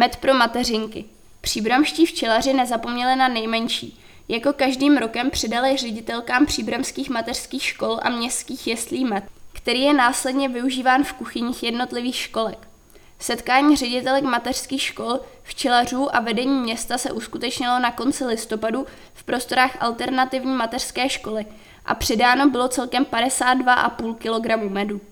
Med pro mateřinky. Příbramští včelaři nezapomněli na nejmenší. Jako každým rokem přidali ředitelkám příbramských mateřských škol a městských jeslí med, který je následně využíván v kuchyních jednotlivých školek. Setkání ředitelek mateřských škol, včelařů a vedení města se uskutečnilo na konci listopadu v prostorách alternativní mateřské školy a přidáno bylo celkem 52,5 kg medu.